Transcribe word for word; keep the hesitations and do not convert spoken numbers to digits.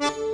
You